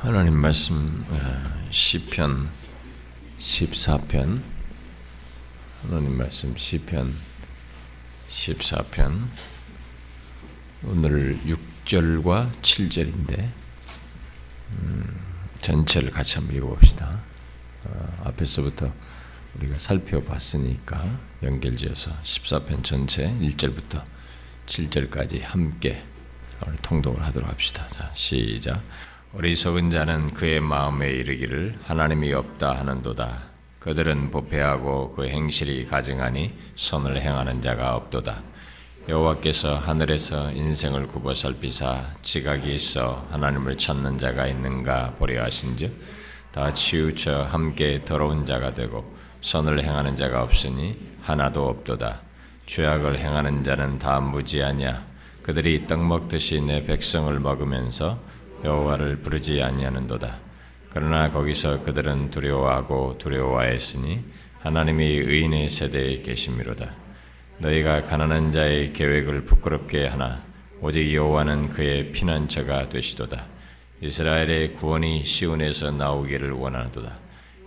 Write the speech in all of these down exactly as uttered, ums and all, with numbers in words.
하나님 말씀 시편 십사 편 하나님 말씀 시편 십사 편 오늘 육 절과 칠 절인데 음, 전체를 같이 한번 읽어봅시다. 어, 앞에서부터 우리가 살펴봤으니까 연결지어서 십사 편 전체 일 절부터 칠 절까지 함께 오늘 통독을 하도록 합시다. 자, 시작. 어리석은 자는 그의 마음에 이르기를 하나님이 없다 하는도다. 그들은 부패하고 그 행실이 가증하니 선을 행하는 자가 없도다. 여호와께서 하늘에서 인생을 굽어 살피사 지각이 있어 하나님을 찾는 자가 있는가 보려 하신즉 다 치우쳐 함께 더러운 자가 되고 선을 행하는 자가 없으니 하나도 없도다. 죄악을 행하는 자는 다 무지하냐. 그들이 떡 먹듯이 내 백성을 먹으면서 여호와를 부르지 아니하는도다. 그러나 거기서 그들은 두려워하고 두려워하였으니 하나님이 의인의 세대에 계심이로다. 너희가 가난한 자의 계획을 부끄럽게 하나 오직 여호와는 그의 피난처가 되시도다. 이스라엘의 구원이 시온에서 나오기를 원하도다.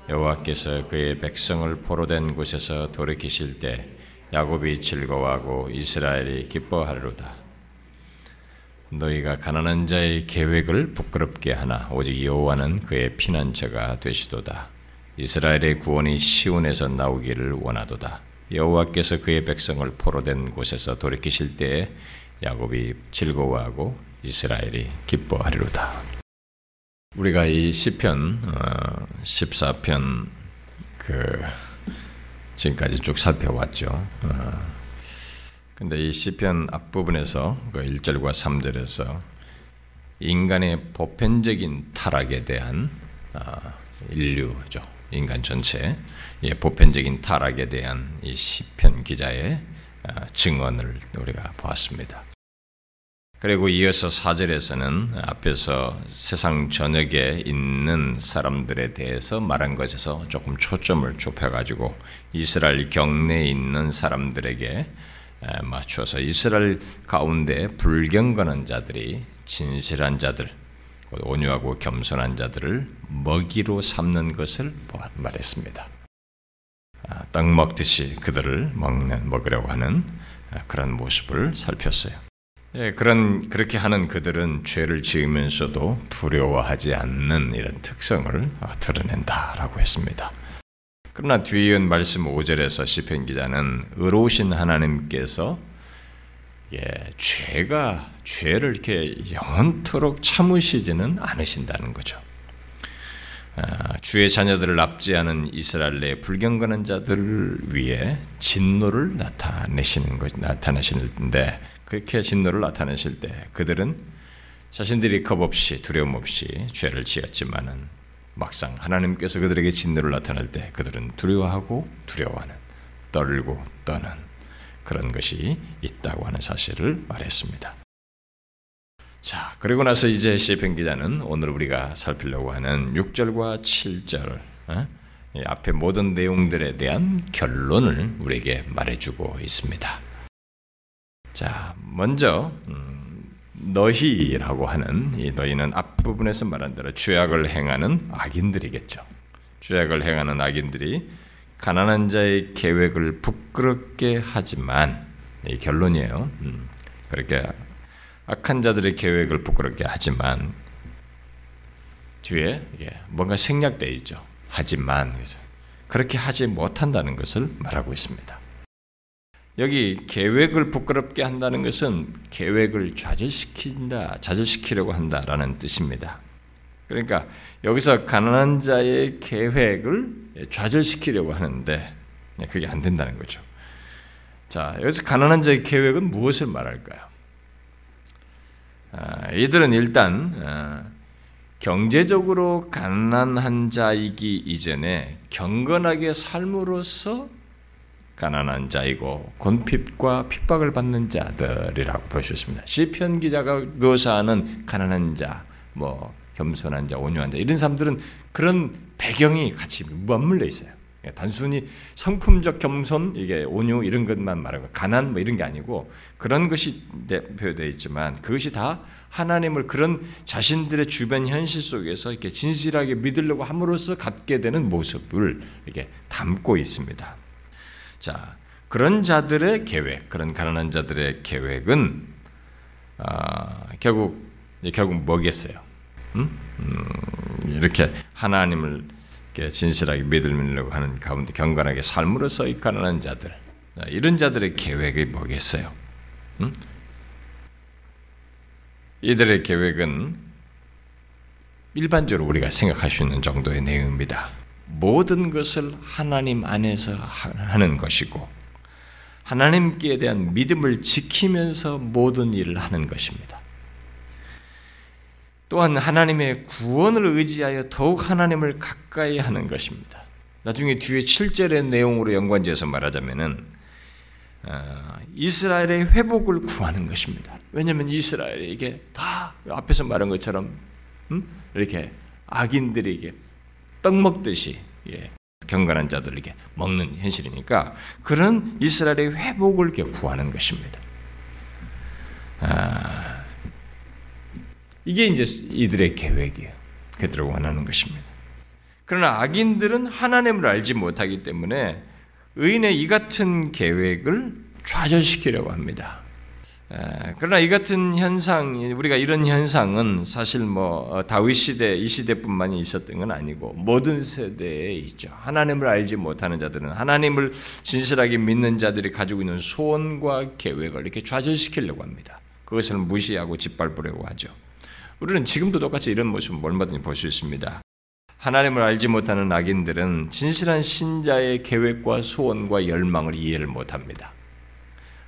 여호와께서 그의 백성을 포로된 곳에서 돌이키실 때 야곱이 즐거워하고 이스라엘이 기뻐하리로다. 너희가 가난한 자의 계획을 부끄럽게 하나 오직 여호와는 그의 피난처가 되시도다. 이스라엘의 구원이 시온에서 나오기를 원하도다. 여호와께서 그의 백성을 포로된 곳에서 돌이키실 때에 야곱이 즐거워하고 이스라엘이 기뻐하리로다. 우리가 이 시편 어, 십사 편 그 지금까지 쭉 살펴왔죠. 어. 근데 이 시편 앞부분에서 그 일 절과 삼 절에서 인간의 보편적인 타락에 대한 인류죠. 인간 전체의 보편적인 타락에 대한 이 시편 기자의 증언을 우리가 보았습니다. 그리고 이어서 사 절에서는 앞에서 세상 전역에 있는 사람들에 대해서 말한 것에서 조금 초점을 좁혀가지고 이스라엘 경내에 있는 사람들에게 맞춰서 이스라엘 가운데 불경건한 자들이 진실한 자들, 온유하고 겸손한 자들을 먹이로 삼는 것을 말했습니다. 떡 먹듯이 그들을 먹는, 먹으려고 하는 그런 모습을 살폈어요. 예, 그런, 그렇게 하는 그들은 죄를 지으면서도 두려워하지 않는 이런 특성을 드러낸다라고 했습니다. 그러나 뒤에 온 말씀 오 절에서 시편 기자는 의로우신 하나님께서 예, 죄가 죄를 이렇게 영원토록 참으시지는 않으신다는 거죠. 아, 주의 자녀들을 납치하는 이스라엘의 불경건한 자들을 위해 진노를 나타내시는 것 나타내시는데 그렇게 진노를 나타내실 때 그들은 자신들이 겁 없이 두려움 없이 죄를 지었지만은. 막상 하나님께서 그들에게 진노를 나타낼 때 그들은 두려워하고 두려워하는, 떨고 떠는 그런 것이 있다고 하는 사실을 말했습니다. 자, 그리고 나서 이제 시편 기자는 오늘 우리가 살피려고 하는 육 절과 칠 절 어? 이 앞에 모든 내용들에 대한 결론을 우리에게 말해주고 있습니다. 자, 먼저 음, 너희라고 하는 이 너희는 앞부분에서 말한 대로 죄악을 행하는 악인들이겠죠. 죄악을 행하는 악인들이 가난한 자의 계획을 부끄럽게 하지만 이 결론이에요. 음, 그렇게 악한 자들의 계획을 부끄럽게 하지만 뒤에 이게 뭔가 생략되어 있죠. 하지만 그렇게 하지 못한다는 것을 말하고 있습니다. 여기 계획을 부끄럽게 한다는 것은 계획을 좌절시킨다, 좌절시키려고 한다라는 뜻입니다. 그러니까 여기서 가난한 자의 계획을 좌절시키려고 하는데 그게 안 된다는 거죠. 자, 여기서 가난한 자의 계획은 무엇을 말할까요? 아, 이들은 일단 아, 경제적으로 가난한 자이기 이전에 경건하게 삶으로써 가난한 자이고 곤핍과 핍박을 받는 자들이라고 볼 수 있습니다. 시편 기자가 묘사하는 가난한 자, 뭐 겸손한 자, 온유한 자 이런 사람들은 그런 배경이 같이 맞물려 있어요. 단순히 성품적 겸손, 이게 온유 이런 것만 말하는 거, 가난 뭐 이런 게 아니고 그런 것이 대표되어 있지만 그것이 다 하나님을 그런 자신들의 주변 현실 속에서 이렇게 진실하게 믿으려고 함으로써 갖게 되는 모습을 이렇게 담고 있습니다. 자, 그런 자들의 계획, 그런 가난한 자들의 계획은 아, 결국 결국 뭐겠어요? 음? 음, 이렇게 하나님을 이렇게 진실하게 믿으려고 하는 가운데 경건하게 삶으로서 이 가난한 자들, 이런 자들의 계획이 뭐겠어요? 음? 이들의 계획은 일반적으로 우리가 생각할 수 있는 정도의 내용입니다. 모든 것을 하나님 안에서 하는 것이고 하나님께 대한 믿음을 지키면서 모든 일을 하는 것입니다. 또한 하나님의 구원을 의지하여 더욱 하나님을 가까이 하는 것입니다. 나중에 뒤에 칠 절의 내용으로 연관지어서 말하자면은 어, 이스라엘의 회복을 구하는 것입니다. 왜냐하면 이스라엘이 이게 다 앞에서 말한 것처럼 음? 이렇게 악인들에게 떡 먹듯이 예, 경건한 자들에게 먹는 현실이니까 그런 이스라엘의 회복을 구하는 것입니다. 아. 이게 이제 이들의 계획이에요. 그들을 원하는 것입니다. 그러나 악인들은 하나님을 알지 못하기 때문에 의인의 이 같은 계획을 좌절시키려고 합니다. 그러나 이 같은 현상, 우리가 이런 현상은 사실 뭐 다윗 시대, 이 시대뿐만이 있었던 건 아니고 모든 세대에 있죠. 하나님을 알지 못하는 자들은 하나님을 진실하게 믿는 자들이 가지고 있는 소원과 계획을 이렇게 좌절시키려고 합니다. 그것을 무시하고 짓밟으려고 하죠. 우리는 지금도 똑같이 이런 모습을 얼마든지 볼 수 있습니다. 하나님을 알지 못하는 악인들은 진실한 신자의 계획과 소원과 열망을 이해를 못합니다.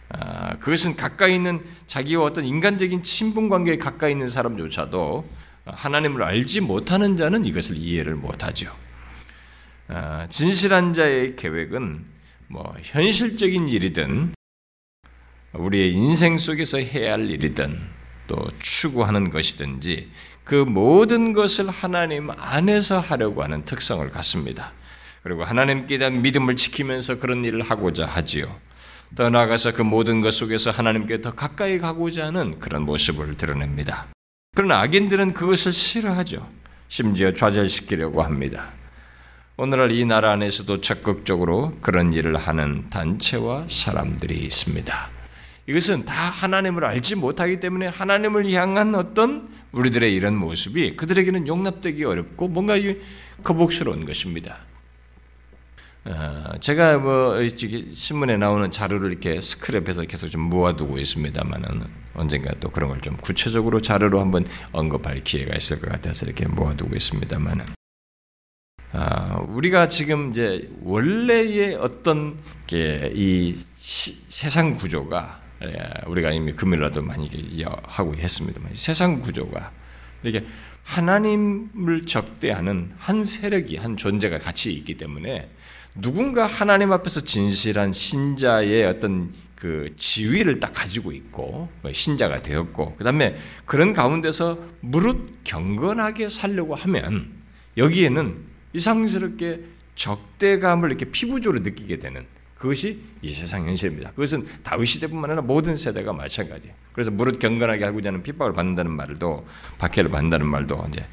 아, 그것은 가까이 있는 자기와 어떤 인간적인 친분관계에 가까이 있는 사람조차도 하나님을 알지 못하는 자는 이것을 이해를 못하죠. 아, 진실한 자의 계획은 뭐 현실적인 일이든 우리의 인생 속에서 해야 할 일이든 또 추구하는 것이든지 그 모든 것을 하나님 안에서 하려고 하는 특성을 갖습니다. 그리고 하나님께 대한 믿음을 지키면서 그런 일을 하고자 하지요. 더 나아가서 그 모든 것 속에서 하나님께 더 가까이 가고자 하는 그런 모습을 드러냅니다. 그러나 악인들은 그것을 싫어하죠. 심지어 좌절시키려고 합니다. 오늘날 이 나라 안에서도 적극적으로 그런 일을 하는 단체와 사람들이 있습니다. 이것은 다 하나님을 알지 못하기 때문에 하나님을 향한 어떤 우리들의 이런 모습이 그들에게는 용납되기 어렵고 뭔가 거북스러운 것입니다. 제가 뭐 신문에 나오는 자료를 이렇게 스크랩해서 계속 좀 모아두고 있습니다만은 언젠가 또 그런 걸 좀 구체적으로 자료로 한번 언급할 기회가 있을 것 같아서 이렇게 모아두고 있습니다만은 우리가 지금 이제 원래의 어떤 이 세상 구조가 우리가 이미 금요일에도 많이 하고 했습니다만 세상 구조가 이렇게 하나님을 적대하는 한 세력이 한 존재가 같이 있기 때문에 누군가 하나님 앞에서 진실한 신자의 어떤 그 지위를 딱 가지고 있고 신자가 되었고 그다음에 그런 가운데서 무릇 경건하게 살려고 하면 여기에는 이상스럽게 적대감을 이렇게 피부적으로 느끼게 되는 그것이 이 세상 현실입니다. 그것은 다윗 시대뿐만 아니라 모든 세대가 마찬가지예요. 그래서 무릇 경건하게 하고자 하는 핍박을 받는다는 말도 박해를 받는다는 말도 이제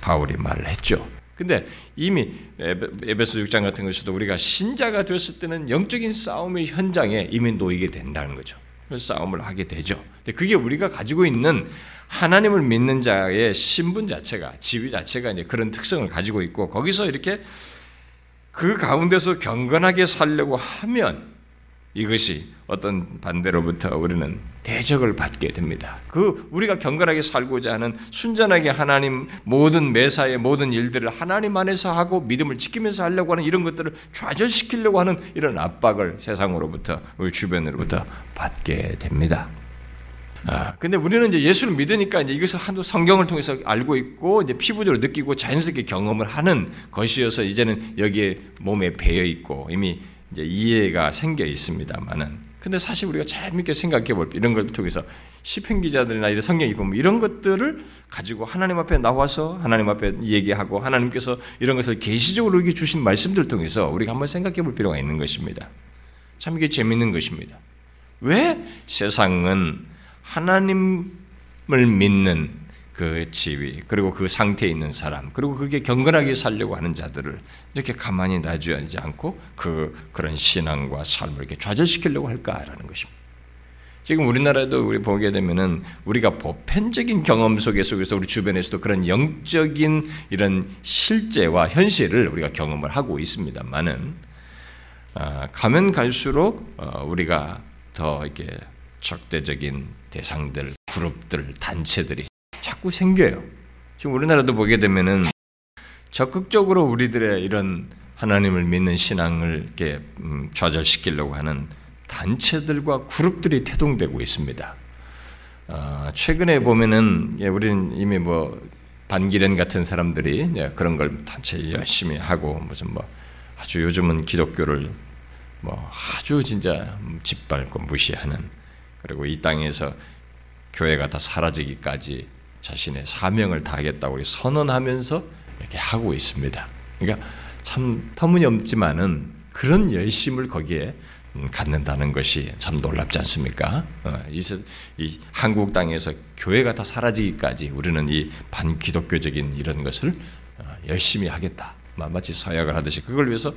바울이 말을 했죠. 근데 이미 에베소 육 장 같은 것에서도 우리가 신자가 되었을 때는 영적인 싸움의 현장에 이미 놓이게 된다는 거죠. 그래서 싸움을 하게 되죠. 근데 그게 우리가 가지고 있는 하나님을 믿는 자의 신분 자체가 지위 자체가 이제 그런 특성을 가지고 있고 거기서 이렇게 그 가운데서 경건하게 살려고 하면 이것이 어떤 반대로부터 우리는 대적을 받게 됩니다. 그 우리가 경건하게 살고자 하는 순전하게 하나님 모든 매사의 모든 일들을 하나님 안에서 하고 믿음을 지키면서 하려고 하는 이런 것들을 좌절시키려고 하는 이런 압박을 세상으로부터 우리 주변으로부터 받게 됩니다. 아, 근데 우리는 이제 예수를 믿으니까 이제 이것을 한도 성경을 통해서 알고 있고 이제 피부적으로 느끼고 자연스럽게 경험을 하는 것이어서 이제는 여기에 몸에 배어 있고 이미 이제 이해가 생겨 있습니다만은 근데 사실 우리가 재미있게 생각해 볼 이런 걸 통해서 시편 기자들이나 이런 성경 읽으면 이런 것들을 가지고 하나님 앞에 나와서 하나님 앞에 얘기하고 하나님께서 이런 것을 계시적으로 주신 말씀들 통해서 우리가 한번 생각해 볼 필요가 있는 것입니다. 참 이게 재밌는 것입니다. 왜 세상은 하나님을 믿는 그 지위 그리고 그 상태에 있는 사람 그리고 그렇게 경건하게 살려고 하는 자들을 이렇게 가만히 놔주지 않고 그 그런 신앙과 삶을 이렇게 좌절시키려고 할까라는 것입니다. 지금 우리나라도 우리 보게 되면은 우리가 보편적인 경험 속에 속에서 우리 주변에서도 그런 영적인 이런 실제와 현실을 우리가 경험을 하고 있습니다만은 어, 가면 갈수록 어, 우리가 더 이렇게 적대적인 대상들, 그룹들, 단체들이 자꾸 생겨요. 지금 우리나라도 보게 되면은 적극적으로 우리들의 이런 하나님을 믿는 신앙을 이렇게 좌절시키려고 하는 단체들과 그룹들이 태동되고 있습니다. 어, 최근에 보면은 예, 우리는 이미 뭐 반기련 같은 사람들이 예, 그런 걸 단체 열심히 하고 무슨 뭐 아주 요즘은 기독교를 뭐 아주 진짜 짓밟고 무시하는 그리고 이 땅에서 교회가 다 사라지기까지 자신의 사명을 다하겠다고 선언하면서 이렇게 하고 있습니다. 그러니까 참 터무니없지만은 그런 열심을 거기에 갖는다는 것이 참 놀랍지 않습니까? 어, 이, 이 한국 땅에서 교회가 다 사라지기까지 우리는 이 반기독교적인 이런 것을 어, 열심히 하겠다. 마치 서약을 하듯이 그걸 위해서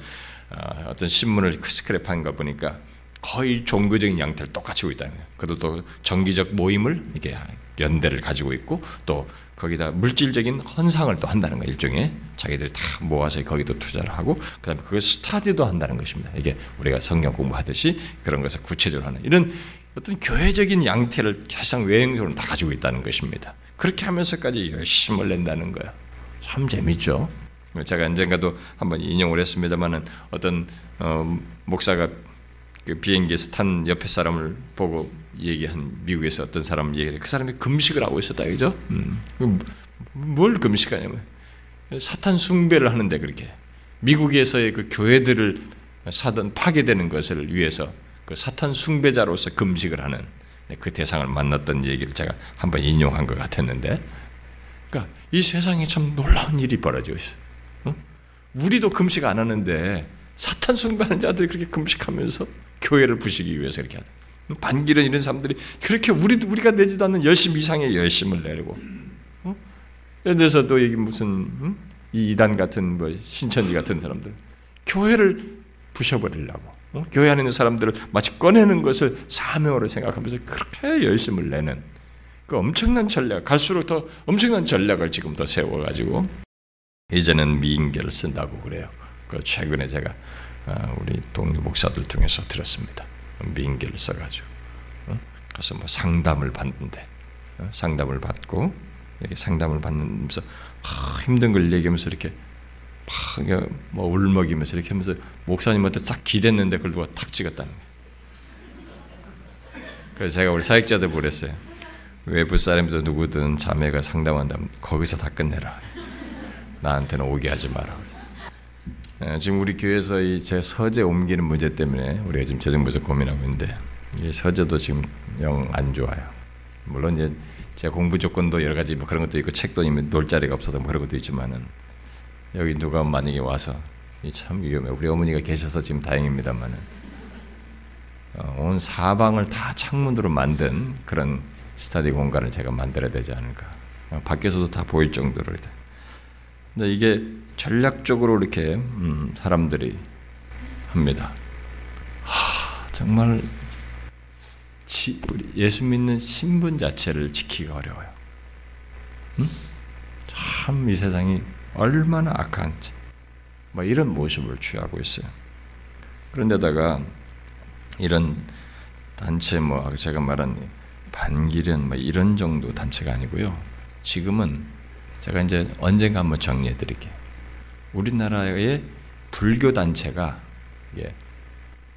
어, 어떤 신문을 스크랩한 거 보니까 거의 종교적인 양태를 똑같이 하고 있다는 거예요. 그래도 또 정기적 모임을 이렇게 연대를 가지고 있고 또 거기다 물질적인 헌상을 또 한다는 거 일종의 자기들 다 모아서 거기도 투자를 하고 그다음에 그걸 스타디도 한다는 것입니다. 이게 우리가 성경 공부하듯이 그런 것을 구체적으로 하는 이런 어떤 교회적인 양태를 사실상 외형적으로 다 가지고 있다는 것입니다. 그렇게 하면서까지 열심을 낸다는 거예요. 참 재밌죠. 제가 언젠가도 한번 인용을 했습니다만은 어떤 어, 목사가 그 비행기에서 탄 옆에 사람을 보고 얘기한 미국에서 어떤 사람 얘기를 그 사람이 금식을 하고 있었다 그죠? 음. 뭘 금식하냐면 사탄 숭배를 하는데 그렇게 미국에서의 그 교회들을 사단 파괴되는 것을 위해서 그 사탄 숭배자로서 금식을 하는 그 대상을 만났던 얘기를 제가 한번 인용한 것 같았는데, 그러니까 이 세상에 참 놀라운 일이 벌어지고 있어. 응? 우리도 금식 안 하는데 사탄 숭배하는 자들이 그렇게 금식하면서 교회를 부시기 위해서 이렇게 하다. 반기련 이런 사람들이 그렇게 우리, 우리가 내지도 않는 열심 이상의 열심을 내려고. 어? 예를 들어서 또 여기 무슨, 음? 이 이단 같은 뭐 신천지 같은 사람들. 교회를 부셔버리려고. 어? 교회 안에 있는 사람들을 마치 꺼내는 것을 사명으로 생각하면서 그렇게 열심을 내는 그 엄청난 전략, 갈수록 더 엄청난 전략을 지금 더 세워가지고 이제는 미인계를 쓴다고 그래요. 최근에 제가 우리 동료 목사들 중에서 들었습니다. 미인계를 써가지고 가서 뭐 상담을 받는데 상담을 받고 이렇게 상담을 받으면서 힘든 걸 얘기하면서 이렇게 막 뭐 울먹이면서 이렇게 하면서 목사님한테 싹 기댔는데 그걸 누가 탁 찍었다는 거예요. 그래서 제가 우리 사역자들 보냈어요. 외부 사람이든 누구든 자매가 상담한다면 거기서 다 끝내라. 나한테는 오게 하지 마라. 지금 우리 교회에서 이 제 서재 옮기는 문제 때문에 우리가 지금 재정부에서 고민하고 있는데 이 서재도 지금 영 안 좋아요. 물론 이제 제 공부 조건도 여러 가지 뭐 그런 것도 있고 책도 이미 놀 자리가 없어서 뭐 그런 것도 있지만은 여기 누가 만약에 와서 이 참 위험해. 우리 어머니가 계셔서 지금 다행입니다만은 어, 온 사방을 다 창문으로 만든 그런 스터디 공간을 제가 만들어야 되지 않을까. 밖에서도 다 보일 정도로. 근데 이게 전략적으로 이렇게 음, 사람들이 합니다. 하, 정말 지, 우리 예수 믿는 신분 자체를 지키기가 어려워요. 응? 참 이 세상이 얼마나 악한지 막 이런 모습을 취하고 있어요. 그런데다가 이런 단체 뭐 제가 말한 반기련 뭐 이런 정도 단체가 아니고요. 지금은 제가 이제 언젠가 한번 정리해 드릴게요. 우리나라의 불교 단체가 예,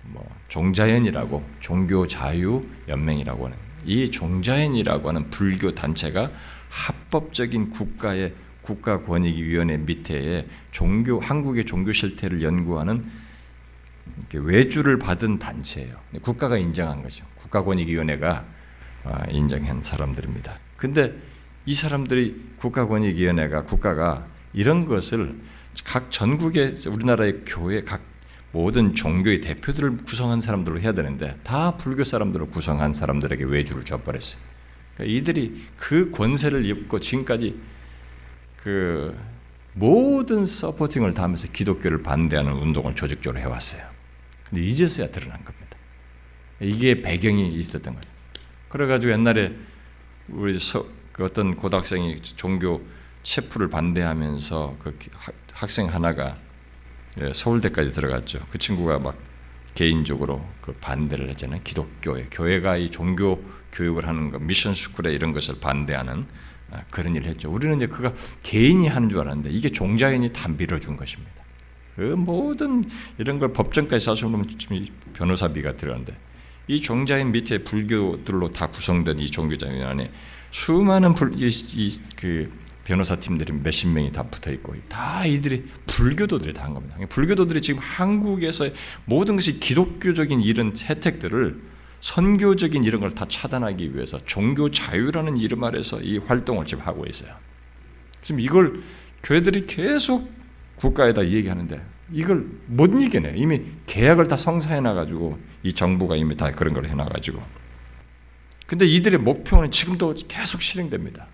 뭐 종자연이라고 종교자유연맹이라고 하는 이 종자연이라고 하는 불교 단체가 합법적인 국가의 국가권익위원회 밑에 종교 한국의 종교 실태를 연구하는 이렇게 외주를 받은 단체예요. 국가가 인정한 거죠. 국가권익위원회가 인정한 사람들입니다. 근데 이 사람들이 국가권익위원회가 국가가 이런 것을 각 전국의 우리나라의 교회 각 모든 종교의 대표들을 구성한 사람들로 해야 되는데 다 불교 사람들로 구성한 사람들에게 외주를 줘버렸어요. 그러니까 이들이 그 권세를 입고 지금까지 그 모든 서포팅을 다 하면서 기독교를 반대하는 운동을 조직적으로 해왔어요. 근데 이제서야 드러난 겁니다. 이게 배경이 있었던 거예요. 그래가지고 옛날에 우리 서, 그 어떤 고등학생이 종교 체프를 반대하면서 그 학생 하나가 서울대까지 들어갔죠. 그 친구가 막 개인적으로 그 반대를 했잖아요. 기독교에 교회가 이 종교 교육을 하는 거, 미션 스쿨에 이런 것을 반대하는 그런 일을 했죠. 우리는 이제 그가 개인이 한 줄 알았는데 이게 종자인이 다 밀어준 것입니다. 그 모든 이런 걸 법정까지 사수하면 변호사비가 들어가는데 이 종자인 밑에 불교들로 다 구성된 이 종교자위원회 수많은 불, 이, 이, 그 변호사 팀들이 몇십 명이 다 붙어 있고 다 이들이 불교도들이 다 한 겁니다. 불교도들이 지금 한국에서 모든 것이 기독교적인 이런 혜택들을 선교적인 이런 걸 다 차단하기 위해서 종교 자유라는 이름 아래서 이 활동을 지금 하고 있어요. 지금 이걸 교회들이 계속 국가에다 이 얘기하는데 이걸 못 이겨내. 이미 계약을 다 성사해놔가지고 이 정부가 이미 다 그런 걸 해놔가지고. 근데 이들의 목표는 지금도 계속 실행됩니다.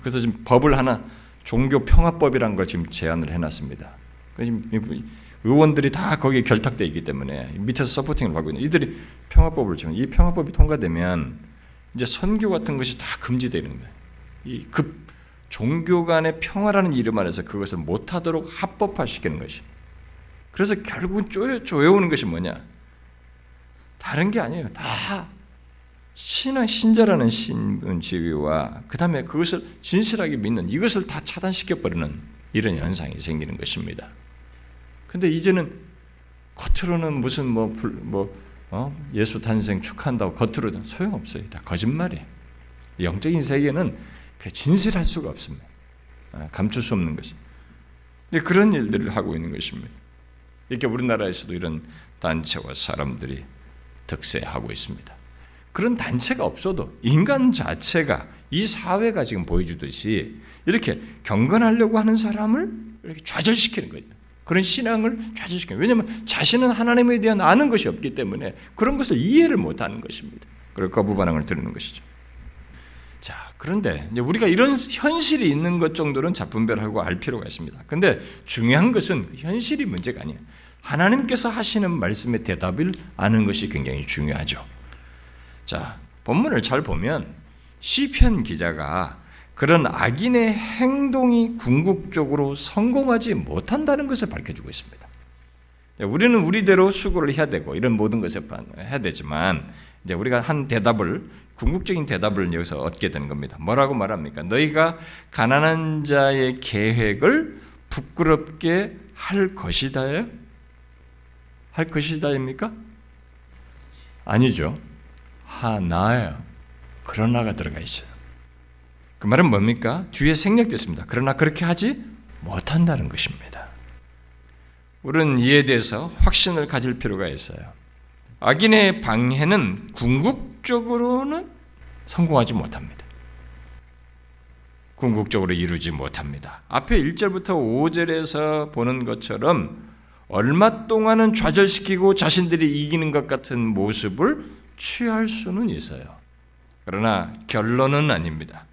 그래서 지금 법을 하나 종교평화법이라는 걸 지금 제안을 해놨습니다. 지금 의원들이 다 거기에 결탁되어 있기 때문에 밑에서 서포팅을 받고 있는데 이들이 평화법을 지금 이 평화법이 통과되면 이제 선교 같은 것이 다 금지되는 거예요. 이 급 종교 간의 평화라는 이름 안에서 그것을 못하도록 합법화시키는 것이. 그래서 결국은 쪼여, 쪼여오는 것이 뭐냐? 다른 게 아니에요. 다 신은 신자라는 신분 지위와 그 다음에 그것을 진실하게 믿는 이것을 다 차단시켜버리는 이런 현상이 생기는 것입니다. 근데 이제는 겉으로는 무슨 뭐, 불, 뭐 어? 예수 탄생 축하한다고 겉으로 소용없어요. 다 거짓말이에요. 영적인 세계는 진실할 수가 없습니다. 감출 수 없는 것이. 근데 그런 일들을 하고 있는 것입니다. 이렇게 우리나라에서도 이런 단체와 사람들이 득세하고 있습니다. 그런 단체가 없어도 인간 자체가 이 사회가 지금 보여주듯이 이렇게 경건하려고 하는 사람을 이렇게 좌절시키는 거예요. 그런 신앙을 좌절시키는 거예요. 왜냐하면 자신은 하나님에 대한 아는 것이 없기 때문에 그런 것을 이해를 못하는 것입니다. 그리고 거부반응을 드리는 것이죠. 자, 그런데 이제 우리가 이런 현실이 있는 것 정도는 잘 분별하고 알 필요가 있습니다. 근데 중요한 것은 현실이 문제가 아니에요. 하나님께서 하시는 말씀의 대답을 아는 것이 굉장히 중요하죠. 자, 본문을 잘 보면 시편 기자가 그런 악인의 행동이 궁극적으로 성공하지 못한다는 것을 밝혀주고 있습니다. 우리는 우리대로 수고를 해야 되고 이런 모든 것을 해야 되지만 이제 우리가 한 대답을 궁극적인 대답을 여기서 얻게 되는 겁니다. 뭐라고 말합니까? 너희가 가난한 자의 계획을 부끄럽게 할 것이다요? 할 것이다입니까? 아니죠. 하나요. 그러나가 들어가 있어요. 그 말은 뭡니까? 뒤에 생략됐습니다. 그러나 그렇게 하지 못한다는 것입니다. 우리는 이에 대해서 확신을 가질 필요가 있어요. 악인의 방해는 궁극적으로는 성공하지 못합니다. 궁극적으로 이루지 못합니다. 앞에 일 절부터 오 절에서 보는 것처럼 얼마 동안은 좌절시키고 자신들이 이기는 것 같은 모습을 취할 수는 있어요. 그러나 결론은 아닙니다.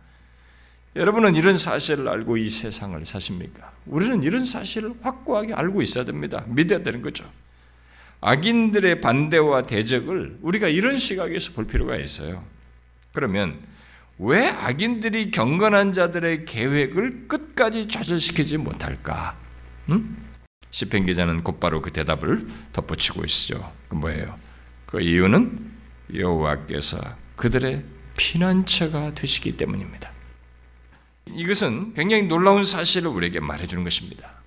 여러분은 이런 사실을 알고 이 세상을 사십니까? 우리는 이런 사실을 확고하게 알고 있어야 됩니다. 믿어야 되는 거죠. 악인들의 반대와 대적을 우리가 이런 시각에서 볼 필요가 있어요. 그러면 왜 악인들이 경건한 자들의 계획을 끝까지 좌절시키지 못할까? 응? 시편 기자는 곧바로 그 대답을 덧붙이고 있죠. 그 뭐예요? 그 이유는 여호와께서 그들의 피난처가 되시기 때문입니다. 이것은 굉장히 놀라운 사실을 우리에게 말해주는 것입니다.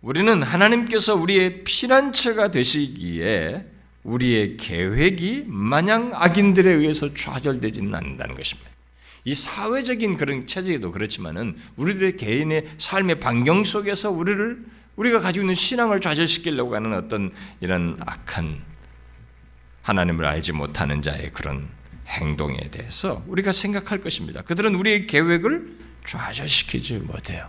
우리는 하나님께서 우리의 피난처가 되시기에 우리의 계획이 마냥 악인들에 의해서 좌절되지는 않는다는 것입니다. 이 사회적인 그런 체제도 그렇지만은 우리들의 개인의 삶의 반경 속에서 우리를 우리가 가지고 있는 신앙을 좌절시키려고 하는 어떤 이런 악한 하나님을 알지 못하는 자의 그런 행동에 대해서 우리가 생각할 것입니다. 그들은 우리의 계획을 좌절시키지 못해요.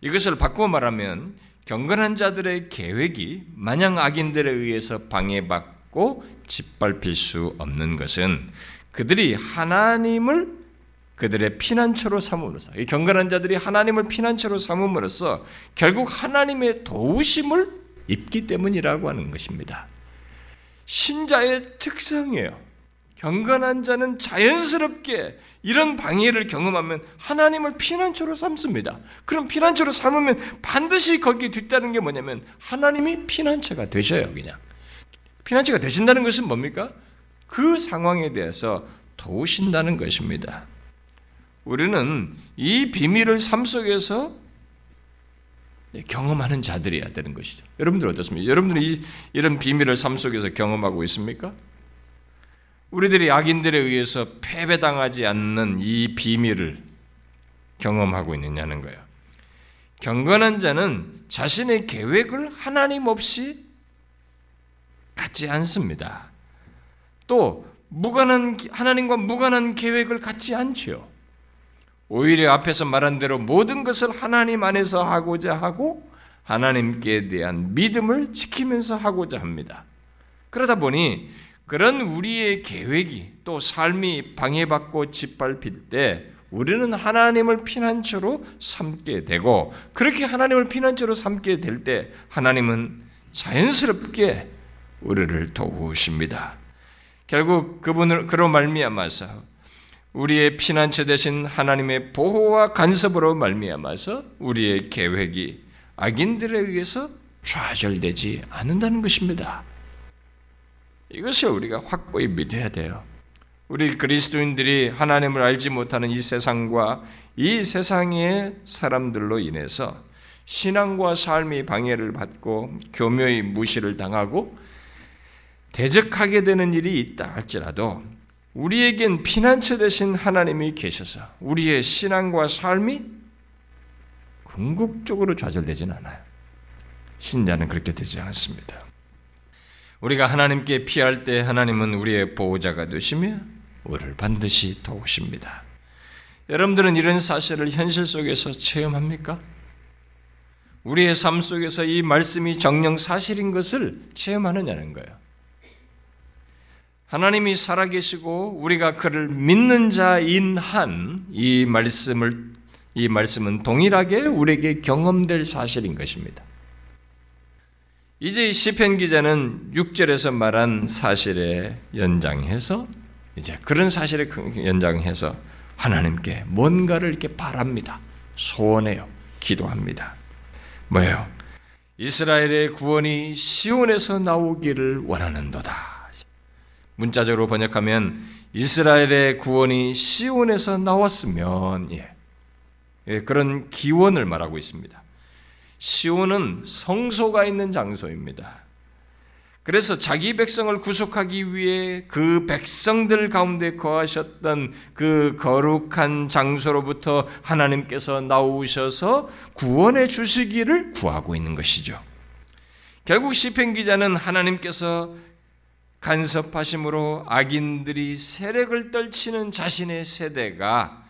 이것을 바꾸어 말하면 경건한 자들의 계획이 마냥 악인들에 의해서 방해받고 짓밟힐 수 없는 것은 그들이 하나님을 그들의 피난처로 삼음으로써, 이 경건한 자들이 하나님을 피난처로 삼음으로써 결국 하나님의 도우심을 입기 때문이라고 하는 것입니다. 신자의 특성이에요. 경건한 자는 자연스럽게 이런 방해를 경험하면 하나님을 피난처로 삼습니다. 그럼 피난처로 삼으면 반드시 거기에 뒤따르는 게 뭐냐면 하나님이 피난처가 되셔요. 그냥 피난처가 되신다는 것은 뭡니까? 그 상황에 대해서 도우신다는 것입니다. 우리는 이 비밀을 삶 속에서 경험하는 자들이어야 되는 것이죠. 여러분들 어떻습니까? 여러분들은 이, 이런 비밀을 삶 속에서 경험하고 있습니까? 우리들이 악인들에 의해서 패배당하지 않는 이 비밀을 경험하고 있느냐는 거예요. 경건한 자는 자신의 계획을 하나님 없이 갖지 않습니다. 또 무관한 하나님과 무관한 계획을 갖지 않지요. 오히려 앞에서 말한 대로 모든 것을 하나님 안에서 하고자 하고 하나님께 대한 믿음을 지키면서 하고자 합니다. 그러다 보니 그런 우리의 계획이 또 삶이 방해받고 짓밟힐 때 우리는 하나님을 피난처로 삼게 되고, 그렇게 하나님을 피난처로 삼게 될 때 하나님은 자연스럽게 우리를 도우십니다. 결국 그분을 그로 말미암아서 우리의 피난처 대신 하나님의 보호와 간섭으로 말미암아서 우리의 계획이 악인들에 의해서 좌절되지 않는다는 것입니다. 이것을 우리가 확고히 믿어야 돼요. 우리 그리스도인들이 하나님을 알지 못하는 이 세상과 이 세상의 사람들로 인해서 신앙과 삶이 방해를 받고 교묘히 무시를 당하고 대적하게 되는 일이 있다 할지라도 우리에겐 피난처 되신 하나님이 계셔서 우리의 신앙과 삶이 궁극적으로 좌절되진 않아요. 신자는 그렇게 되지 않습니다. 우리가 하나님께 피할 때 하나님은 우리의 보호자가 되시며 우리를 반드시 도우십니다. 여러분들은 이런 사실을 현실 속에서 체험합니까? 우리의 삶 속에서 이 말씀이 정녕 사실인 것을 체험하느냐는 거예요. 하나님이 살아계시고 우리가 그를 믿는 자인 한 이 말씀을, 이 말씀은 동일하게 우리에게 경험될 사실인 것입니다. 이제 시편 기자는 육 절에서 말한 사실에 연장해서 이제 그런 사실에 연장해서 하나님께 뭔가를 이렇게 바랍니다. 소원해요. 기도합니다. 뭐예요? 이스라엘의 구원이 시온에서 나오기를 원하는도다. 문자적으로 번역하면 이스라엘의 구원이 시온에서 나왔으면, 예. 예, 그런 기원을 말하고 있습니다. 시온은 성소가 있는 장소입니다. 그래서 자기 백성을 구속하기 위해 그 백성들 가운데 거하셨던 그 거룩한 장소로부터 하나님께서 나오셔서 구원해 주시기를 구하고 있는 것이죠. 결국 시편 기자는 하나님께서 간섭하심으로 악인들이 세력을 떨치는 자신의 세대가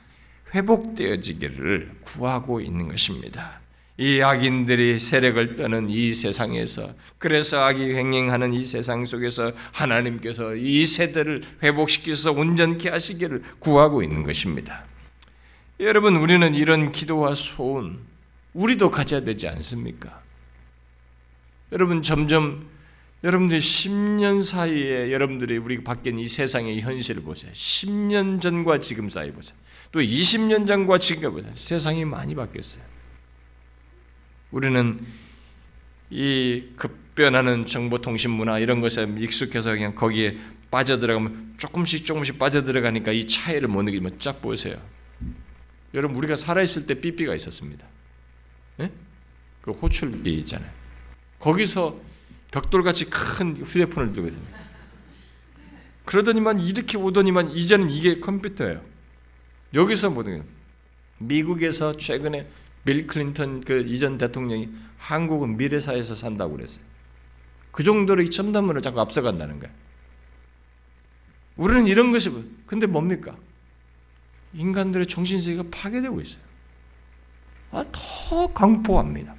회복되어지기를 구하고 있는 것입니다. 이 악인들이 세력을 떠는 이 세상에서, 그래서 악이 횡행하는 이 세상 속에서 하나님께서 이 세대를 회복시켜서 온전케 하시기를 구하고 있는 것입니다. 여러분, 우리는 이런 기도와 소원 우리도 가져야 되지 않습니까? 여러분, 점점 여러분들이 십 년 사이에 여러분들이 우리 밖에 이 세상의 현실을 보세요. 십 년 전과 지금 사이 보세요. 또 이십 년 전과 지금 보세요. 세상이 많이 바뀌었어요. 우리는 이 급변하는 정보통신 문화 이런 것에 익숙해서 그냥 거기에 빠져들어가면 조금씩 조금씩 빠져들어가니까 이 차이를 못 느끼면, 쫙 보세요. 여러분, 우리가 살아있을 때 삐삐가 있었습니다. 네? 그 호출기 있잖아요. 거기서 벽돌같이 큰 휴대폰을 들고 있습니다. 그러더니만 이렇게 오더니만 이제는 이게 컴퓨터예요. 여기서 모든 게. 미국에서 최근에 빌 클린턴 그 이전 대통령이 한국은 미래사회에서 산다고 그랬어요. 그 정도로 이 첨단문을 자꾸 앞서간다는 거예요. 우리는 이런 것이, 근데 뭡니까? 인간들의 정신세계가 파괴되고 있어요. 아, 더 강포합니다.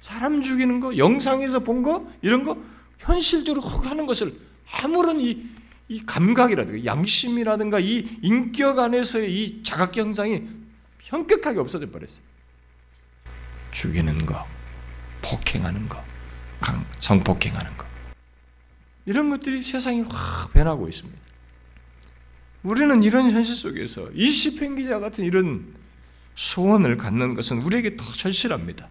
사람 죽이는 거, 영상에서 본 거, 이런 거, 현실적으로 훅 하는 것을 아무런 이, 이 감각이라든가, 양심이라든가, 이 인격 안에서의 이 자각 현상이 현격하게 없어져 버렸어요. 죽이는 거, 폭행하는 거, 강, 성폭행하는 거. 이런 것들이 세상이 확 변하고 있습니다. 우리는 이런 현실 속에서 이 시편 기자 같은 이런 소원을 갖는 것은 우리에게 더 절실합니다.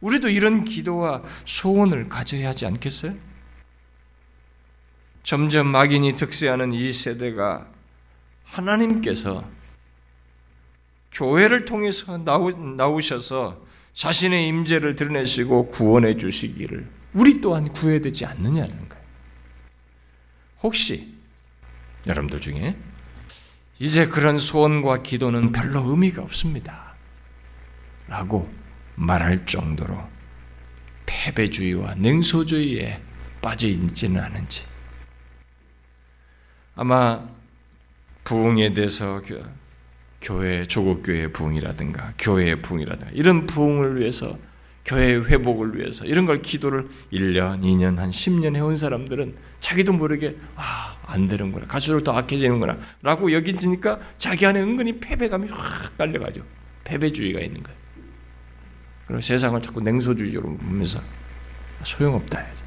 우리도 이런 기도와 소원을 가져야 하지 않겠어요? 점점 악인이 득세하는 이 세대가 하나님께서 교회를 통해서 나오, 나오셔서 자신의 임재를 드러내시고 구원해 주시기를 우리 또한 구해야 되지 않느냐는 거예요. 혹시 여러분들 중에 이제 그런 소원과 기도는 별로 의미가 없습니다 라고 말할 정도로 패배주의와 냉소주의에 빠져있지는 않은지, 아마 부흥에 대해서 교회, 조국교회의 부흥이라든가 교회의 부흥이라든가 이런 부흥을 위해서, 교회의 회복을 위해서 이런 걸 기도를 일 년, 이 년, 한 십 년 해온 사람들은 자기도 모르게 아, 안 되는구나, 갈수록 더 악해지는구나 라고 여기지니까 자기 안에 은근히 패배감이 확 깔려가죠. 패배주의가 있는 거예요. 그리고 세상을 자꾸 냉소주의적으로 보면서 소용없다 해야죠.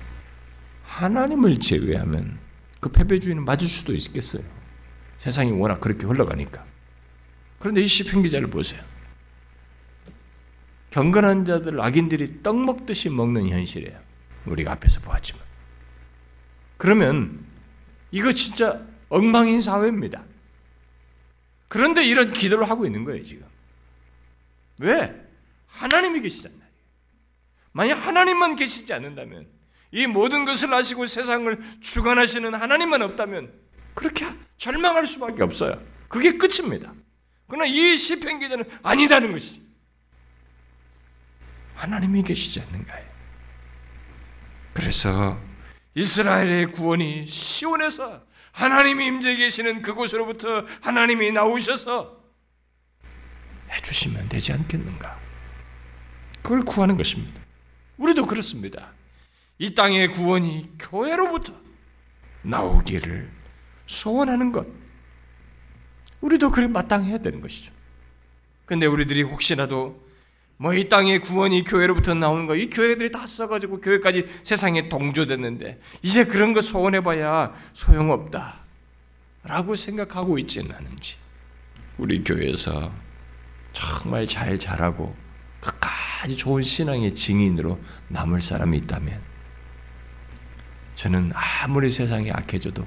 하나님을 제외하면 그 패배주의는 맞을 수도 있겠어요. 세상이 워낙 그렇게 흘러가니까. 그런데 이 시편 기자를 보세요. 경건한 자들, 악인들이 떡 먹듯이 먹는 현실이에요. 우리가 앞에서 보았지만. 그러면 이거 진짜 엉망인 사회입니다. 그런데 이런 기도를 하고 있는 거예요, 지금. 왜? 하나님이 계시잖아요. 만약 하나님만 계시지 않는다면, 이 모든 것을 아시고 세상을 주관하시는 하나님만 없다면 그렇게 절망할 수밖에 없어요. 그게 끝입니다. 그러나 이 시편 기자는 아니라는 것이죠. 하나님이 계시지 않는가요? 그래서 이스라엘의 구원이 시온에서 하나님이 임재 계시는 그곳으로부터 하나님이 나오셔서 해주시면 되지 않겠는가? 그걸 구하는 것입니다. 우리도 그렇습니다. 이 땅의 구원이 교회로부터 나오기를 소원하는 것, 우리도 그래 마땅해야 되는 것이죠. 그런데 우리들이 혹시라도 뭐 이 땅의 구원이 교회로부터 나오는 거, 이 교회들이 다 써가지고 교회까지 세상에 동조됐는데 이제 그런 거 소원해봐야 소용없다 라고 생각하고 있지는 않은지, 우리 교회에서 정말 잘 자라고 끝까지 좋은 신앙의 증인으로 남을 사람이 있다면, 저는 아무리 세상이 악해져도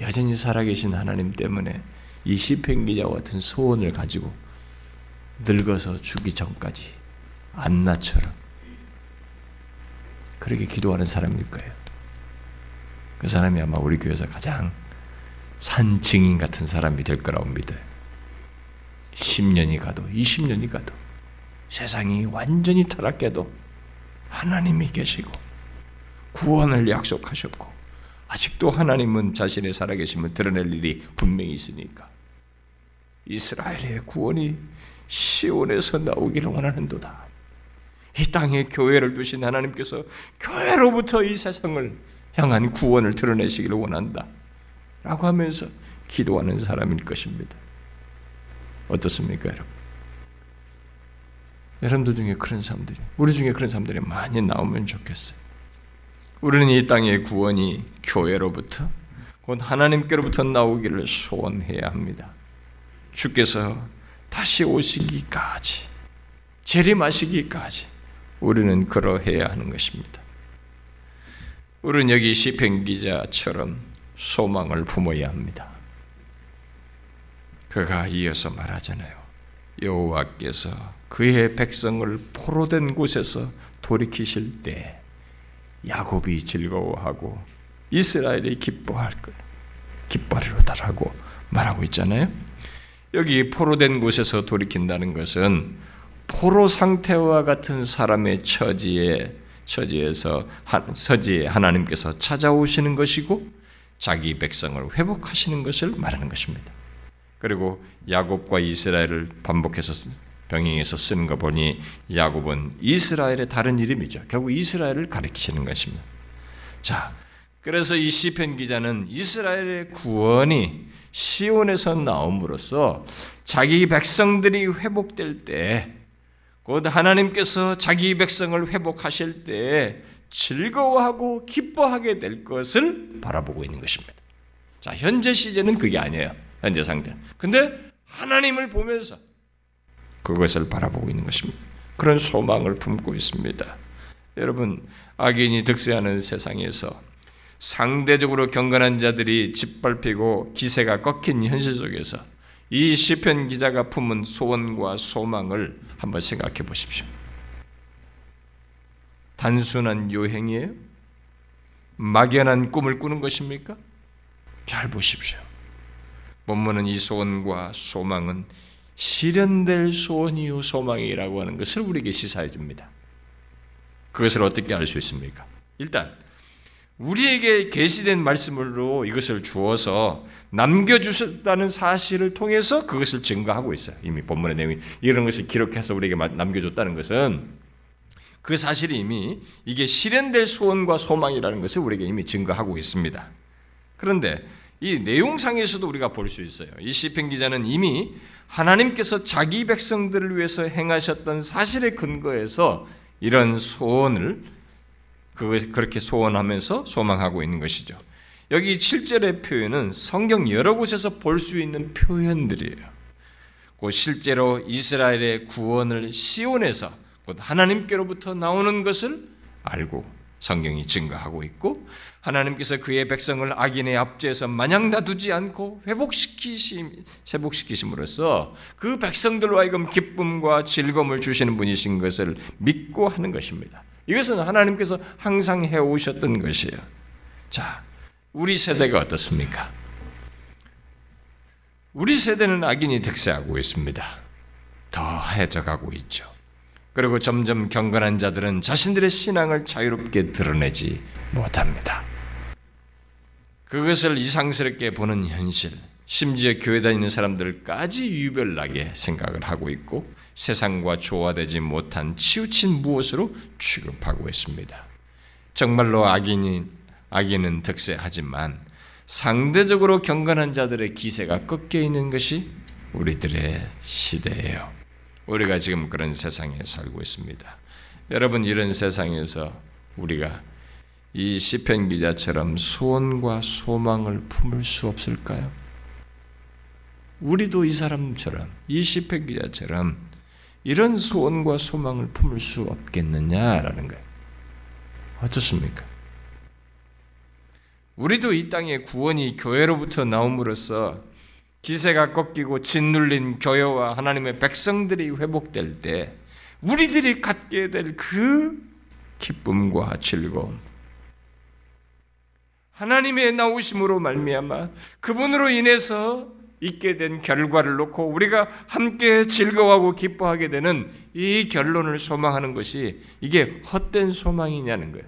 여전히 살아계신 하나님 때문에 이 시편 기자와 같은 소원을 가지고 늙어서 죽기 전까지 안나처럼 그렇게 기도하는 사람일 거예요. 그 사람이 아마 우리 교회에서 가장 산 증인 같은 사람이 될 거라고 믿어요. 십 년이 가도 이십 년이 가도 세상이 완전히 타락해도 하나님이 계시고 구원을 약속하셨고 아직도 하나님은 자신의 살아계심을 드러낼 일이 분명히 있으니까 이스라엘의 구원이 시온에서 나오기를 원하는도다. 이 땅에 교회를 두신 하나님께서 교회로부터 이 세상을 향한 구원을 드러내시기를 원한다 라고 하면서 기도하는 사람일 것입니다. 어떻습니까, 여러분? 여러분들 중에 그런 사람들이, 우리 중에 그런 사람들이 많이 나오면 좋겠어요. 우리는 이 땅의 구원이 교회로부터, 곧 하나님께로부터 나오기를 소원해야 합니다. 주께서 다시 오시기까지, 재림하시기까지 우리는 그러해야 하는 것입니다. 우리는 여기 시편 기자처럼 소망을 품어야 합니다. 그가 이어서 말하잖아요. 여호와께서 그의 백성을 포로된 곳에서 돌이키실 때 야곱이 즐거워하고 이스라엘이 기뻐할 것, 기뻐하리로다라고 말하고 있잖아요. 여기 포로된 곳에서 돌이킨다는 것은 포로 상태와 같은 사람의 처지에, 처지에서, 서지에 하나님께서 찾아오시는 것이고, 자기 백성을 회복하시는 것을 말하는 것입니다. 그리고 야곱과 이스라엘을 반복해서 병행해서 쓰는 거 보니 야곱은 이스라엘의 다른 이름이죠. 결국 이스라엘을 가리키시는 것입니다. 자, 그래서 이 시편 기자는 이스라엘의 구원이 시온에서 나옴으로써 자기 백성들이 회복될 때, 곧 하나님께서 자기 백성을 회복하실 때 즐거워하고 기뻐하게 될 것을 바라보고 있는 것입니다. 자, 현재 시제는 그게 아니에요. 현재 상태. 근데 하나님을 보면서 그것을 바라보고 있는 것입니다. 그런 소망을 품고 있습니다. 여러분, 악인이 득세하는 세상에서 상대적으로 경건한 자들이 짓밟히고 기세가 꺾인 현실 속에서 이 시편 기자가 품은 소원과 소망을 한번 생각해 보십시오. 단순한 요행이에요? 막연한 꿈을 꾸는 것입니까? 잘 보십시오. 본문은 이 소원과 소망은 실현될 소원이요 소망이라고 하는 것을 우리에게 시사해 줍니다. 그것을 어떻게 알 수 있습니까? 일단 우리에게 계시된 말씀으로 이것을 주어서 남겨주셨다는 사실을 통해서 그것을 증거하고 있어요. 이미 본문의 내용이 이런 것을 기록해서 우리에게 남겨줬다는 것은 그 사실이 이미 이게 실현될 소원과 소망이라는 것을 우리에게 이미 증거하고 있습니다. 그런데 이 내용상에서도 우리가 볼 수 있어요. 이 시편 기자는 이미 하나님께서 자기 백성들을 위해서 행하셨던 사실에 근거해서 이런 소원을 그렇게 소원하면서 소망하고 있는 것이죠. 여기 칠 절의 표현은 성경 여러 곳에서 볼 수 있는 표현들이에요. 곧 실제로 이스라엘의 구원을 시온에서 곧 하나님께로부터 나오는 것을 알고 성경이 증거하고 있고, 하나님께서 그의 백성을 악인의 압제에서 마냥 놔두지 않고 회복시키심, 회복시키심으로써 그 백성들로 하여금 기쁨과 즐거움을 주시는 분이신 것을 믿고 하는 것입니다. 이것은 하나님께서 항상 해오셨던 것이에요. 자, 우리 세대가 어떻습니까? 우리 세대는 악인이 득세하고 있습니다. 더 하얘져가고 있죠. 그리고 점점 경건한 자들은 자신들의 신앙을 자유롭게 드러내지 못합니다. 그것을 이상스럽게 보는 현실, 심지어 교회 다니는 사람들까지 유별나게 생각을 하고 있고 세상과 조화되지 못한 치우친 무엇으로 취급하고 있습니다. 정말로 악인이, 악인은 득세하지만 상대적으로 경건한 자들의 기세가 꺾여 있는 것이 우리들의 시대예요. 우리가 지금 그런 세상에 살고 있습니다. 여러분, 이런 세상에서 우리가 이 시편 기자처럼 소원과 소망을 품을 수 없을까요? 우리도 이 사람처럼, 이 시편 기자처럼 이런 소원과 소망을 품을 수 없겠느냐라는 거예요. 어떻습니까? 우리도 이 땅의 구원이 교회로부터 나옴으로써 기세가 꺾이고 짓눌린 교회와 하나님의 백성들이 회복될 때 우리들이 갖게 될 그 기쁨과 즐거움, 하나님의 나오심으로 말미암아 그분으로 인해서 있게 된 결과를 놓고 우리가 함께 즐거워하고 기뻐하게 되는 이 결론을 소망하는 것이 이게 헛된 소망이냐는 거예요.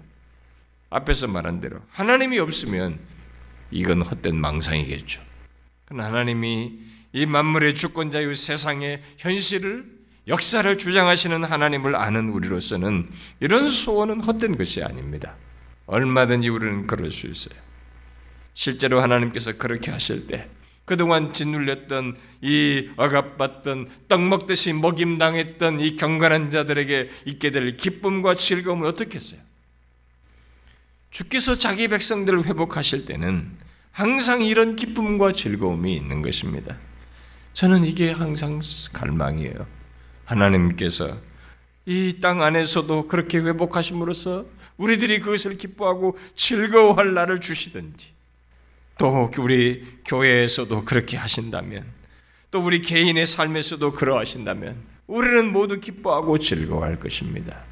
앞에서 말한 대로 하나님이 없으면 이건 헛된 망상이겠죠. 하나님이 이 만물의 주권자유 세상의 현실을, 역사를 주장하시는 하나님을 아는 우리로서는 이런 소원은 헛된 것이 아닙니다. 얼마든지 우리는 그럴 수 있어요. 실제로 하나님께서 그렇게 하실 때 그동안 짓눌렸던, 이 억압받던, 떡 먹듯이 먹임당했던 이 경건한 자들에게 있게 될 기쁨과 즐거움을 어떻게 했어요? 주께서 자기 백성들을 회복하실 때는 항상 이런 기쁨과 즐거움이 있는 것입니다. 저는 이게 항상 갈망이에요. 하나님께서 이 땅 안에서도 그렇게 회복하심으로써 우리들이 그것을 기뻐하고 즐거워할 날을 주시든지, 또 우리 교회에서도 그렇게 하신다면, 또 우리 개인의 삶에서도 그러하신다면 우리는 모두 기뻐하고 즐거워할 것입니다.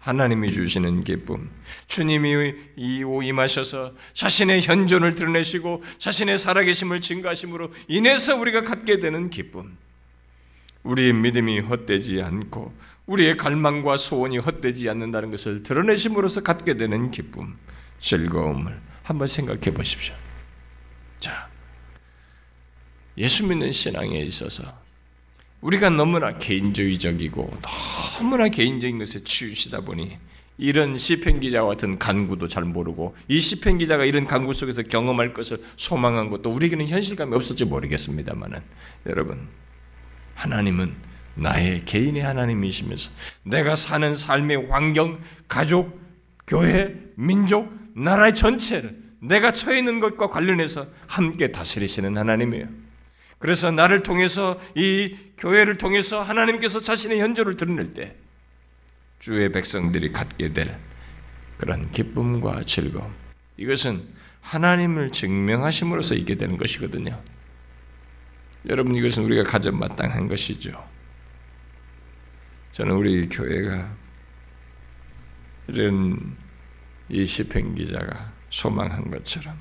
하나님이 주시는 기쁨, 주님이 임하셔서 자신의 현존을 드러내시고 자신의 살아계심을 증거하심으로 인해서 우리가 갖게 되는 기쁨, 우리의 믿음이 헛되지 않고 우리의 갈망과 소원이 헛되지 않는다는 것을 드러내심으로써 갖게 되는 기쁨, 즐거움을 한번 생각해 보십시오. 자, 예수 믿는 신앙에 있어서 우리가 너무나 개인주의적이고 너무나 개인적인 것에 치우치다 보니 이런 시편 기자와 같은 간구도 잘 모르고, 이 시편 기자가 이런 간구 속에서 경험할 것을 소망한 것도 우리에게는 현실감이 없을지 모르겠습니다만은, 여러분, 하나님은 나의 개인의 하나님이시면서 내가 사는 삶의 환경, 가족, 교회, 민족, 나라의 전체를 내가 처해 있는 것과 관련해서 함께 다스리시는 하나님이에요. 그래서 나를 통해서, 이 교회를 통해서 하나님께서 자신의 현존을 드러낼 때 주의 백성들이 갖게 될 그런 기쁨과 즐거움, 이것은 하나님을 증명하심으로써 있게 되는 것이거든요. 여러분, 이것은 우리가 가져 마땅한 것이죠. 저는 우리 교회가 이런 이 시편 기자가 소망한 것처럼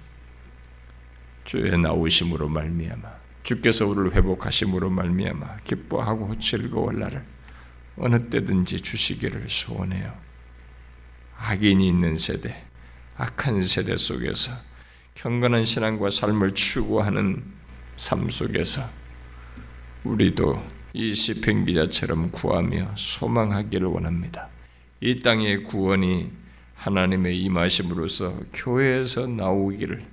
주의 나오심으로 말미암아, 주께서 우리를 회복하심으로 말미암아 기뻐하고 즐거울 날을 어느 때든지 주시기를 소원해요. 악인이 있는 세대, 악한 세대 속에서 경건한 신앙과 삶을 추구하는 삶 속에서 우리도 이 시편 기자처럼 구하며 소망하기를 원합니다. 이 땅의 구원이 하나님의 임하심으로써 교회에서 나오기를,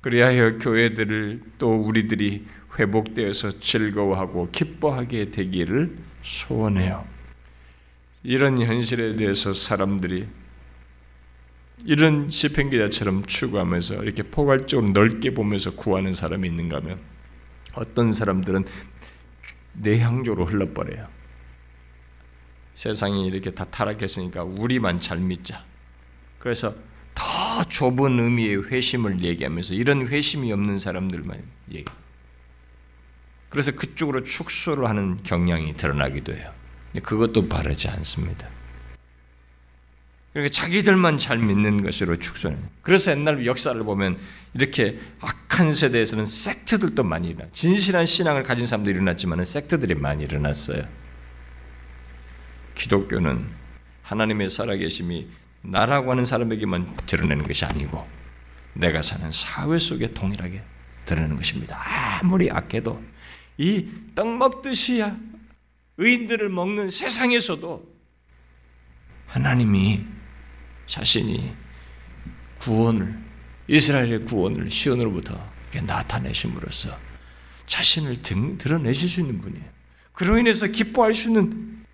그리하여 교회들을 또 우리들이 회복되어서 즐거워하고 기뻐하게 되기를 소원해요. 이런 현실에 대해서 사람들이 이런 시편 기자처럼 추구하면서 이렇게 포괄적으로 넓게 보면서 구하는 사람이 있는가 하면, 어떤 사람들은 내향적으로 흘러버려요. 세상이 이렇게 다 타락했으니까 우리만 잘 믿자. 그래서 더 좁은 의미의 회심을 얘기하면서 이런 회심이 없는 사람들만 얘기. 그래서 그쪽으로 축소를 하는 경향이 드러나기도 해요. 그것도 바르지 않습니다. 그러니까 자기들만 잘 믿는 것으로 축소는. 그래서 옛날 역사를 보면 이렇게 악한 세대에서는 섹트들도 많이 일어나. 진실한 신앙을 가진 사람들이 일어났지만 섹트들이 많이 일어났어요. 기독교는 하나님의 살아계심이 나라고 하는 사람에게만 드러내는 것이 아니고 내가 사는 사회 속에 동일하게 드러내는 것입니다. 아무리 악해도, 이 떡 먹듯이 의인들을 먹는 세상에서도 하나님이 자신이 구원을, 이스라엘의 구원을 시온으로부터 나타내심으로써 자신을 등, 드러내실 수 있는 분이에요. 그로 인해서 기뻐할 수 있는,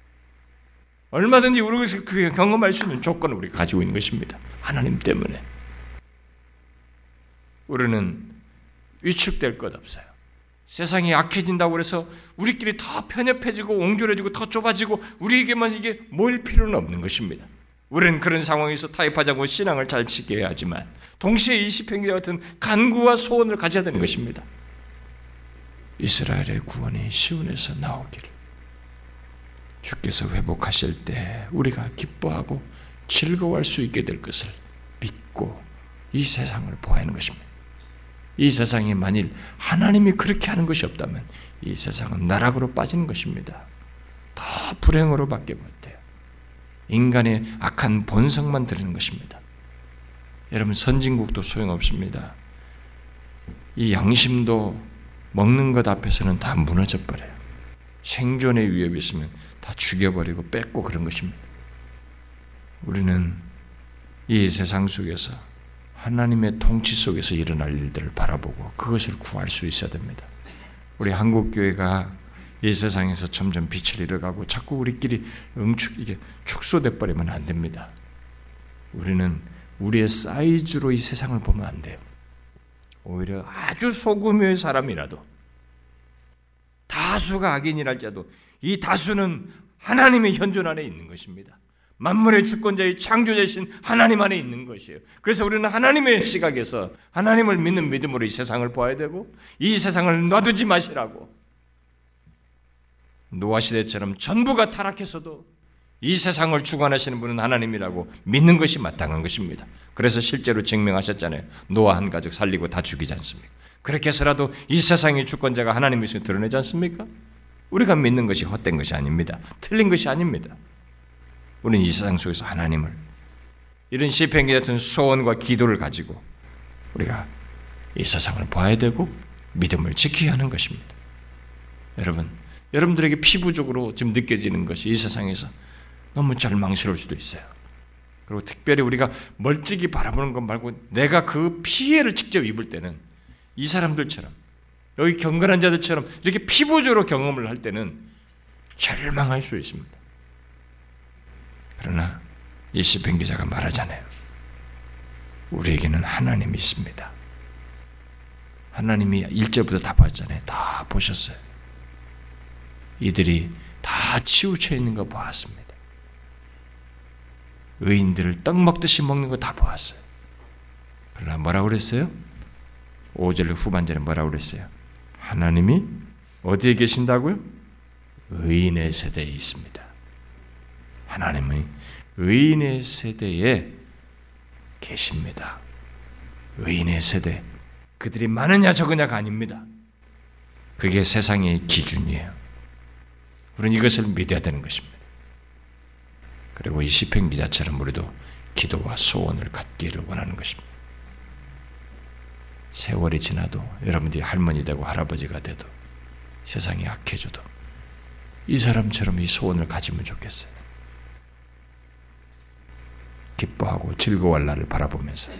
얼마든지 우리에게서 그게 경험할 수 있는 조건을 우리가 가지고 있는 것입니다. 하나님 때문에. 우리는 위축될 것 없어요. 세상이 악해진다고 해서 우리끼리 더 편협해지고 옹졸해지고 더 좁아지고 우리에게만 이게 모일 필요는 없는 것입니다. 우리는 그런 상황에서 타협하자고 신앙을 잘 지켜야 하지만 동시에 이 시편 기자 같은 간구와 소원을 가져야 되는 것입니다. 이스라엘의 구원이 시온에서 나오기를, 주께서 회복하실 때 우리가 기뻐하고 즐거워할 수 있게 될 것을 믿고 이 세상을 보아하는 것입니다. 이 세상이 만일 하나님이 그렇게 하는 것이 없다면 이 세상은 나락으로 빠지는 것입니다. 더 불행으로밖에 못해요. 인간의 악한 본성만 드리는 것입니다. 여러분, 선진국도 소용없습니다. 이 양심도 먹는 것 앞에서는 다 무너져버려요. 생존의 위협이 있으면 다 죽여버리고 뺏고 그런 것입니다. 우리는 이 세상 속에서 하나님의 통치 속에서 일어날 일들을 바라보고 그것을 구할 수 있어야 됩니다. 우리 한국교회가 이 세상에서 점점 빛을 잃어가고 자꾸 우리끼리 응축, 이게 축소돼 버리면 안 됩니다. 우리는 우리의 사이즈로 이 세상을 보면 안 돼요. 오히려 아주 소규모의 사람이라도, 다수가 악인이랄지라도 이 다수는 하나님의 현존 안에 있는 것입니다. 만물의 주권자의 창조자이신 하나님 안에 있는 것이에요. 그래서 우리는 하나님의 시각에서 하나님을 믿는 믿음으로 이 세상을 봐야 되고, 이 세상을 놔두지 마시라고, 노아시대처럼 전부가 타락해서도 이 세상을 주관하시는 분은 하나님이라고 믿는 것이 마땅한 것입니다. 그래서 실제로 증명하셨잖아요. 노아 한 가족 살리고 다 죽이지 않습니까? 그렇게 해서라도 이 세상의 주권자가 하나님이신 드러내지 않습니까? 우리가 믿는 것이 헛된 것이 아닙니다. 틀린 것이 아닙니다. 우리는 이 세상 속에서 하나님을, 이런 시편 기자 같은 소원과 기도를 가지고 우리가 이 세상을 봐야 되고 믿음을 지켜야 하는 것입니다. 여러분, 여러분들에게 피부적으로 지금 느껴지는 것이 이 세상에서 너무 절망스러울 수도 있어요. 그리고 특별히 우리가 멀찍이 바라보는 것 말고 내가 그 피해를 직접 입을 때는 이 사람들처럼, 여기 경건한 자들처럼 이렇게 피부적으로 경험을 할 때는 절망할 수 있습니다. 그러나 이 시편 기자가 말하잖아요. 우리에게는 하나님이 있습니다. 하나님이 일 절부터 다 봤잖아요. 다 보셨어요. 이들이 다 치우쳐 있는 거 보았습니다. 의인들을 떡 먹듯이 먹는 거 다 보았어요. 그러나 뭐라고 그랬어요? 오 절 후반절에 뭐라고 그랬어요? 하나님이 어디에 계신다고요? 의인의 세대에 있습니다. 하나님이 의인의 세대에 계십니다. 의인의 세대, 그들이 많으냐 적으냐가 아닙니다. 그게 세상의 기준이에요. 우리는 이것을 믿어야 되는 것입니다. 그리고 이 시편 기자처럼 우리도 기도와 소원을 갖기를 원하는 것입니다. 세월이 지나도 여러분들이 할머니 되고 할아버지가 돼도 세상이 악해져도 이 사람처럼 이 소원을 가지면 좋겠어요. 기뻐하고 즐거워할 날을 바라보면서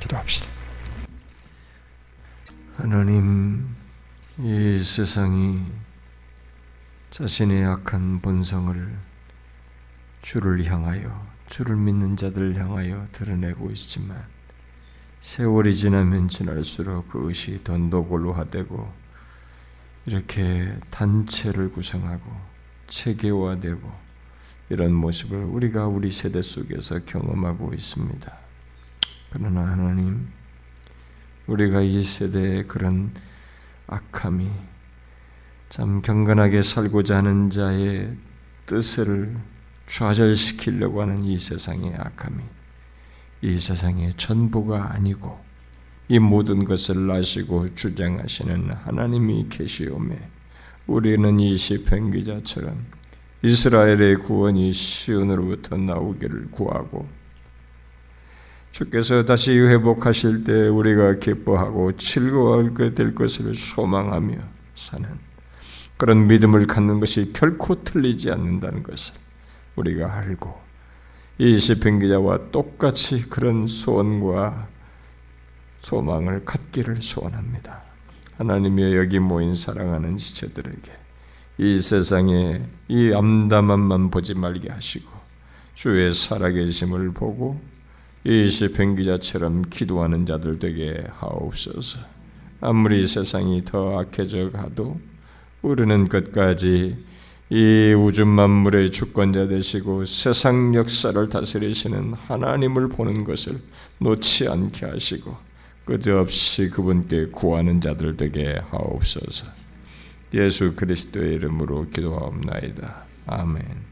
기도합시다. 하나님, 이 세상이 자신의 악한 본성을 주를 향하여, 주를 믿는 자들을 향하여 드러내고 있지만 세월이 지나면 지날수록 그것이 단독올로화되고 이렇게 단체를 구성하고 체계화되고 이런 모습을 우리가 우리 세대 속에서 경험하고 있습니다. 그러나 하나님, 우리가 이 세대의 그런 악함이 참 경건하게 살고자 하는 자의 뜻을 좌절시키려고 하는 이 세상의 악함이 이 세상의 전부가 아니고 이 모든 것을 아시고 주장하시는 하나님이 계시오매 우리는 이 시편 기자처럼 이스라엘의 구원이 시온으로부터 나오기를 구하고 주께서 다시 회복하실 때 우리가 기뻐하고 즐거워하게 될 것을 소망하며 사는 그런 믿음을 갖는 것이 결코 틀리지 않는다는 것을 우리가 알고 이 시편 기자와 똑같이 그런 소원과 소망을 갖기를 소원합니다. 하나님의 여기 모인 사랑하는 지체들에게 이 세상의 이 암담함만 보지 말게 하시고 주의 살아계심을 보고 이 시편 기자처럼 기도하는 자들 되게 하옵소서. 아무리 세상이 더 악해져 가도 우리는 끝까지 이 우주 만물의 주권자 되시고 세상 역사를 다스리시는 하나님을 보는 것을 놓지 않게 하시고 끝없이 그분께 구하는 자들 되게 하옵소서. 예수 그리스도의 이름으로 기도하옵나이다. 아멘.